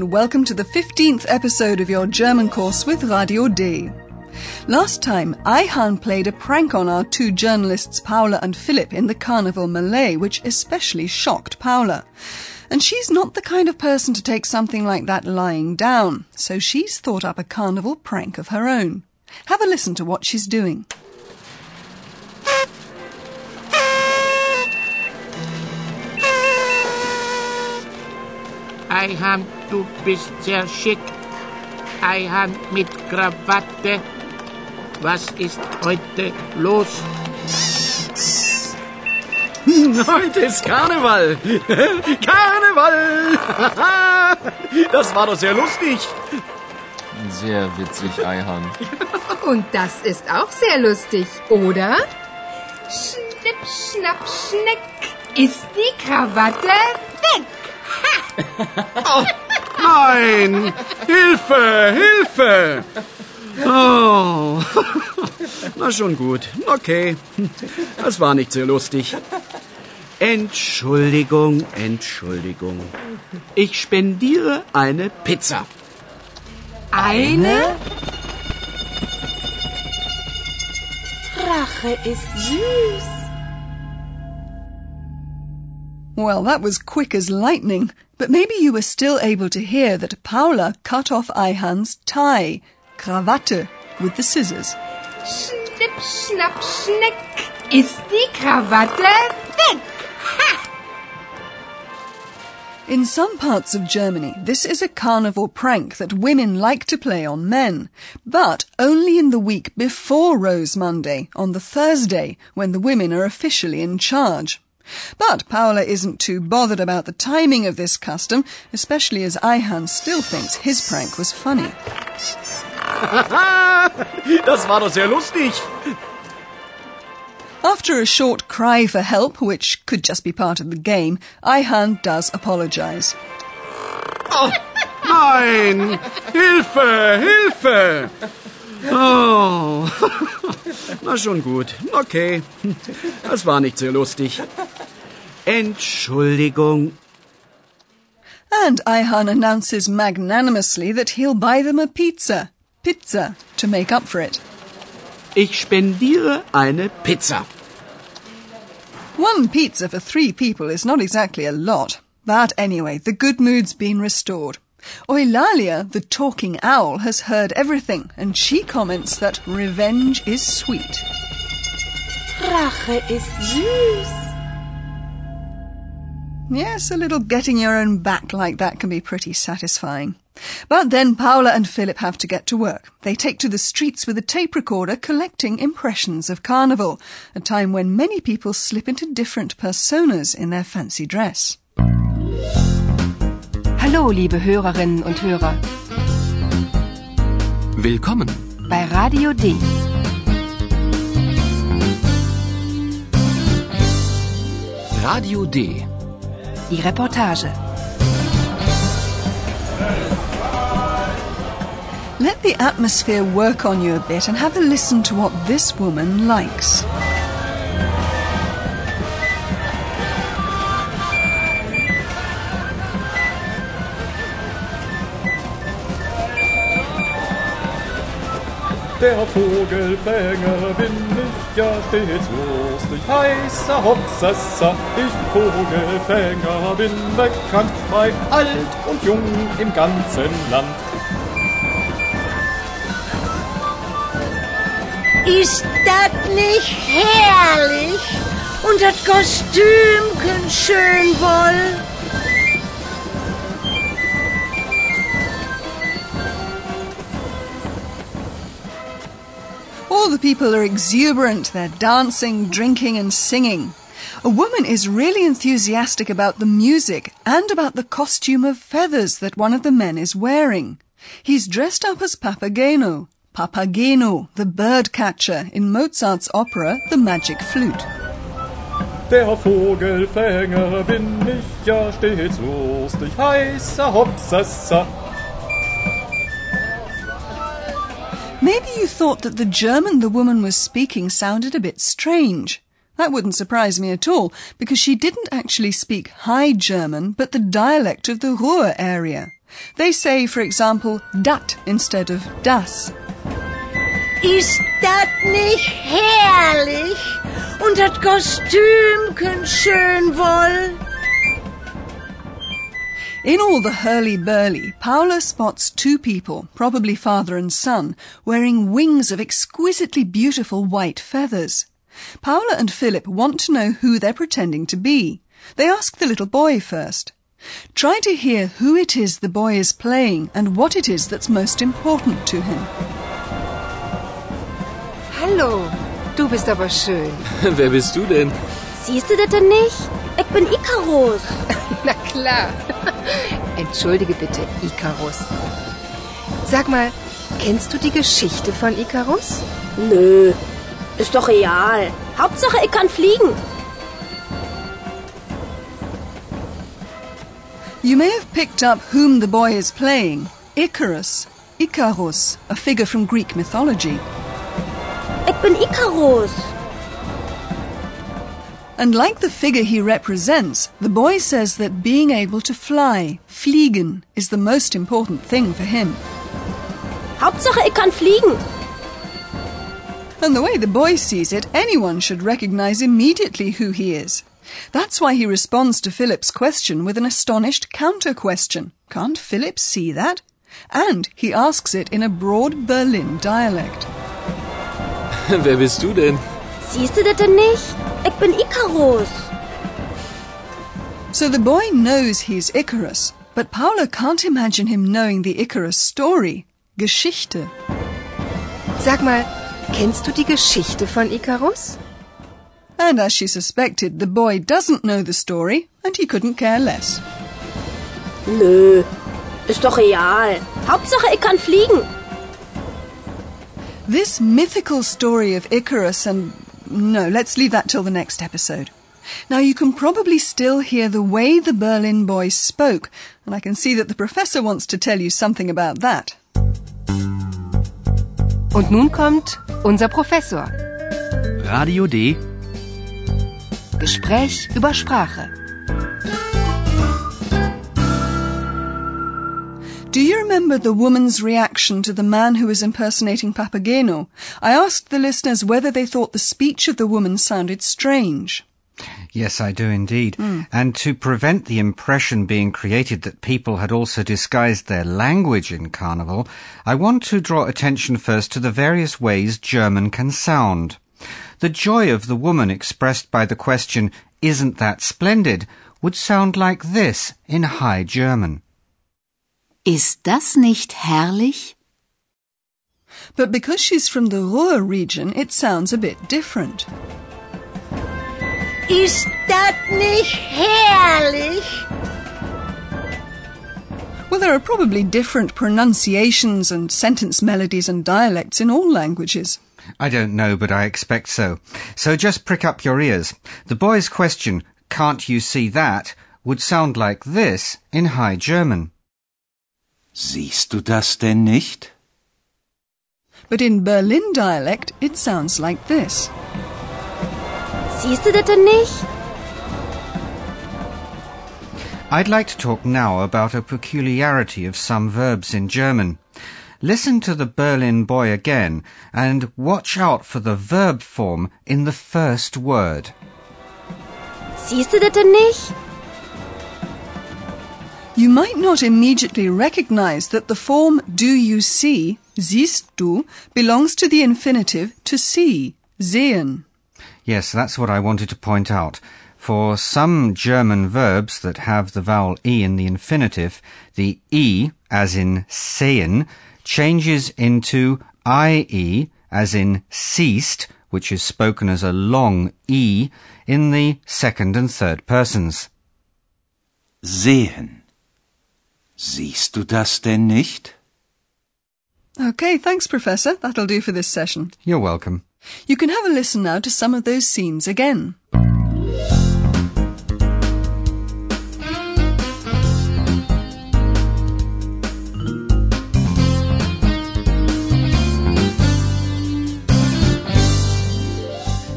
And welcome to the 15th episode of your German course with Radio D. Last time, Ihan played a prank on our two journalists, Paula and Philip, in the Carnival Malay, which especially shocked Paula. And she's not the kind of person to take something like that lying down, so she's thought up a carnival prank of her own. Have a listen to what she's doing. Ihan, du bist sehr schick. Ihan mit Krawatte. Was ist heute los? Heute ist Karneval. Karneval! Das war doch sehr lustig. Sehr witzig, Ihan. Und das ist auch sehr lustig, oder? Schnipp, schnapp, schneck. Ist die Krawatte weg? Oh, nein! Hilfe! Hilfe! Oh, na schon gut. Okay, das war nicht so lustig. Entschuldigung, Entschuldigung. Ich spendiere eine Pizza. Eine? Rache ist süß. Well, that was quick as lightning, but maybe you were still able to hear that Paula cut off Ihan's tie, Krawatte, with the scissors. Schnipp, schnapp, schneck, ist die Krawatte weg? Ha! In some parts of Germany, this is a carnival prank that women like to play on men, but only in the week before Rose Monday, on the Thursday, when the women are officially in charge. But Paula isn't too bothered about the timing of this custom, especially as Ihan still thinks his prank was funny. Das war doch sehr lustig. After a short cry for help, which could just be part of the game, Ihan does apologize. Oh, nein! Hilfe! Hilfe! Oh, na schon gut. Okay, das war nicht so lustig. Entschuldigung. And Ihan announces magnanimously that he'll buy them a pizza. Pizza, to make up for it. Ich spendiere eine Pizza. One pizza for three people is not exactly a lot. But anyway, the good mood's been restored. Eulalia, the talking owl, has heard everything, and she comments that revenge is sweet. Rache ist süß. Yes, a little getting your own back like that can be pretty satisfying. But then Paula and Philip have to get to work. They take to the streets with a tape recorder collecting impressions of Carnival, a time when many people slip into different personas in their fancy dress. Hallo, liebe Hörerinnen und Hörer. Willkommen bei Radio D. Radio D. Die Reportage. Let the atmosphere work on you a bit and have a listen to what this woman likes. Der Vogelfänger bin ich ja stets lustig, heißer Hopsesser, ich Vogelfänger bin bekannt, bei alt und jung im ganzen Land. Ist das nicht herrlich? Und das Kostümchen schön wohl? All the people are exuberant. They're dancing, drinking and singing. A woman is really enthusiastic about the music and about the costume of feathers that one of the men is wearing. He's dressed up as Papageno, Papageno, the bird catcher, in Mozart's opera, The Magic Flute. Der Vogelfänger bin ich ja stets lustig, heißer Hopsesser. Maybe you thought that the German the woman was speaking sounded a bit strange. That wouldn't surprise me at all, because she didn't actually speak High German, but the dialect of the Ruhr area. They say, for example, dat instead of das. Ist dat nicht herrlich? Und dat Kostümchen schön wohl? In all the hurly-burly, Paula spots two people, probably father and son, wearing wings of exquisitely beautiful white feathers. Paula and Philip want to know who they're pretending to be. They ask the little boy first. Try to hear who it is the boy is playing and what it is that's most important to him. Hallo, du bist aber schön. Wer bist du denn? Siehst du das denn nicht? Ich bin Ikarus. Na klar. Entschuldige bitte, Ikarus. Sag mal, kennst du die Geschichte von Ikarus? Nö, ist doch real. Hauptsache, ich kann fliegen. You may have picked up whom the boy is playing. Ikarus, Ikarus, a figure from Greek mythology. Ich bin Ikarus. And like the figure he represents, the boy says that being able to fly, fliegen, is the most important thing for him. Hauptsache, ich kann fliegen. And the way the boy sees it, anyone should recognize immediately who he is. That's why he responds to Philip's question with an astonished counter-question. Can't Philip see that? And he asks it in a broad Berlin dialect. Wer bist du denn? Siehst du das denn nicht? Ich bin Ikarus. So the boy knows he's Ikarus, but Paula can't imagine him knowing the Ikarus story, Geschichte. Sag mal, kennst du die Geschichte von Ikarus? And as she suspected, the boy doesn't know the story, and he couldn't care less. Nö, ist doch real. Hauptsache, ich kann fliegen. This mythical story of Ikarus and... No, let's leave that till the next episode. Now, you can probably still hear the way the Berlin boy spoke, and I can see that the professor wants to tell you something about that. Und nun kommt unser Professor. Radio D. Gespräch über Sprache. Do you remember the woman's reaction to the man who was impersonating Papageno? I asked the listeners whether they thought the speech of the woman sounded strange. Yes, I do indeed. And to prevent the impression being created that people had also disguised their language in Carnival, I want to draw attention first to the various ways German can sound. The joy of the woman expressed by the question, "Isn't that splendid?" would sound like this in High German. Ist das nicht herrlich? But because she's from the Ruhr region, it sounds a bit different. Ist das nicht herrlich? Well, there are probably different pronunciations and sentence melodies and dialects in all languages. I don't know, but I expect so. So just prick up your ears. The boy's question, "Can't you see that?" would sound like this in High German. Siehst du das denn nicht? But in Berlin dialect, it sounds like this. Siehst du das denn nicht? I'd like to talk now about a peculiarity of some verbs in German. Listen to the Berlin boy again and watch out for the verb form in the first word. Siehst du das denn nicht? You might not immediately recognize that the form "do you see," siehst du, belongs to the infinitive to see, sehen. Yes, that's what I wanted to point out. For some German verbs that have the vowel E in the infinitive, the E, as in sehen, changes into IE, as in ceased, which is spoken as a long E, in the second and third persons. Sehen. Siehst du das denn nicht? OK, thanks, Professor. That'll do for this session. You're welcome. You can have a listen now to some of those scenes again.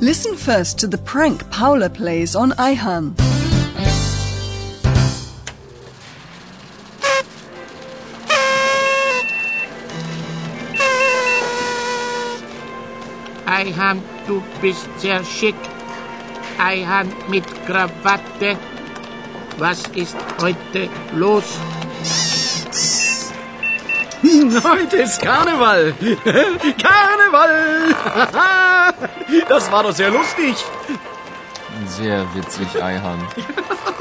Listen first to the prank Paula plays on Ihan. Ihan, du bist sehr schick. Ihan mit Krawatte. Was ist heute los? Heute ist Karneval. Karneval! Das war doch sehr lustig. Sehr witzig, Ihan.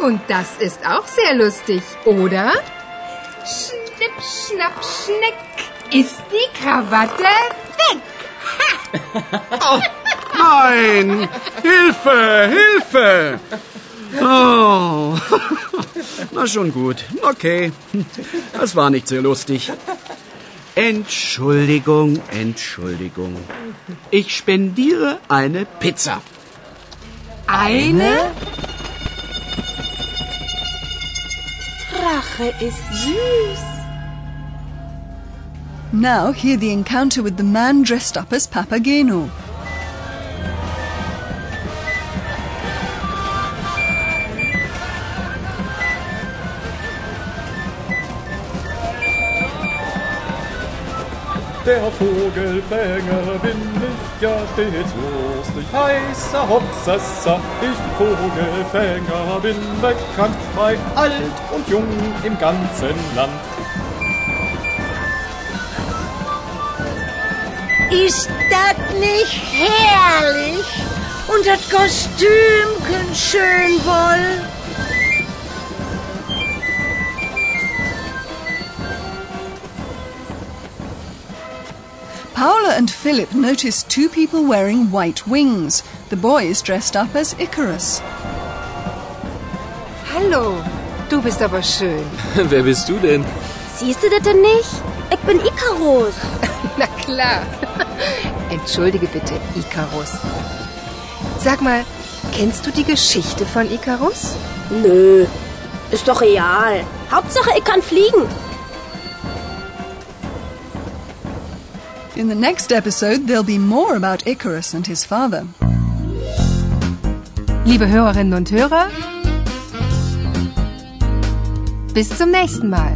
Und das ist auch sehr lustig, oder? Schnipp, schnapp, schneck. Ist die Krawatte weg? Oh, nein! Hilfe! Hilfe! Oh. Na schon gut. Okay. Das war nicht sehr lustig. Entschuldigung, Entschuldigung. Ich spendiere eine Pizza. Eine? Rache ist süß. Now hear the encounter with the man dressed up as Papageno. Der Vogelfänger bin ich ja stets lustig, heißer Hopsesser, ich Vogelfänger bin bekannt bei alt und jung im ganzen Land. Ist das nicht herrlich? Und das Kostümchen schön wohl? Paula and Philip notice two people wearing white wings. The boy is dressed up as Ikarus. Hallo, du bist aber schön. Wer bist du denn? Siehst du das denn nicht? Ich bin Ikarus. Na klar. Entschuldige bitte, Ikarus. Sag mal, kennst du die Geschichte von Ikarus? Nö, ist doch real. Hauptsache, ich kann fliegen. In the next episode, there'll be more about Ikarus and his father. Liebe Hörerinnen und Hörer, bis zum nächsten Mal.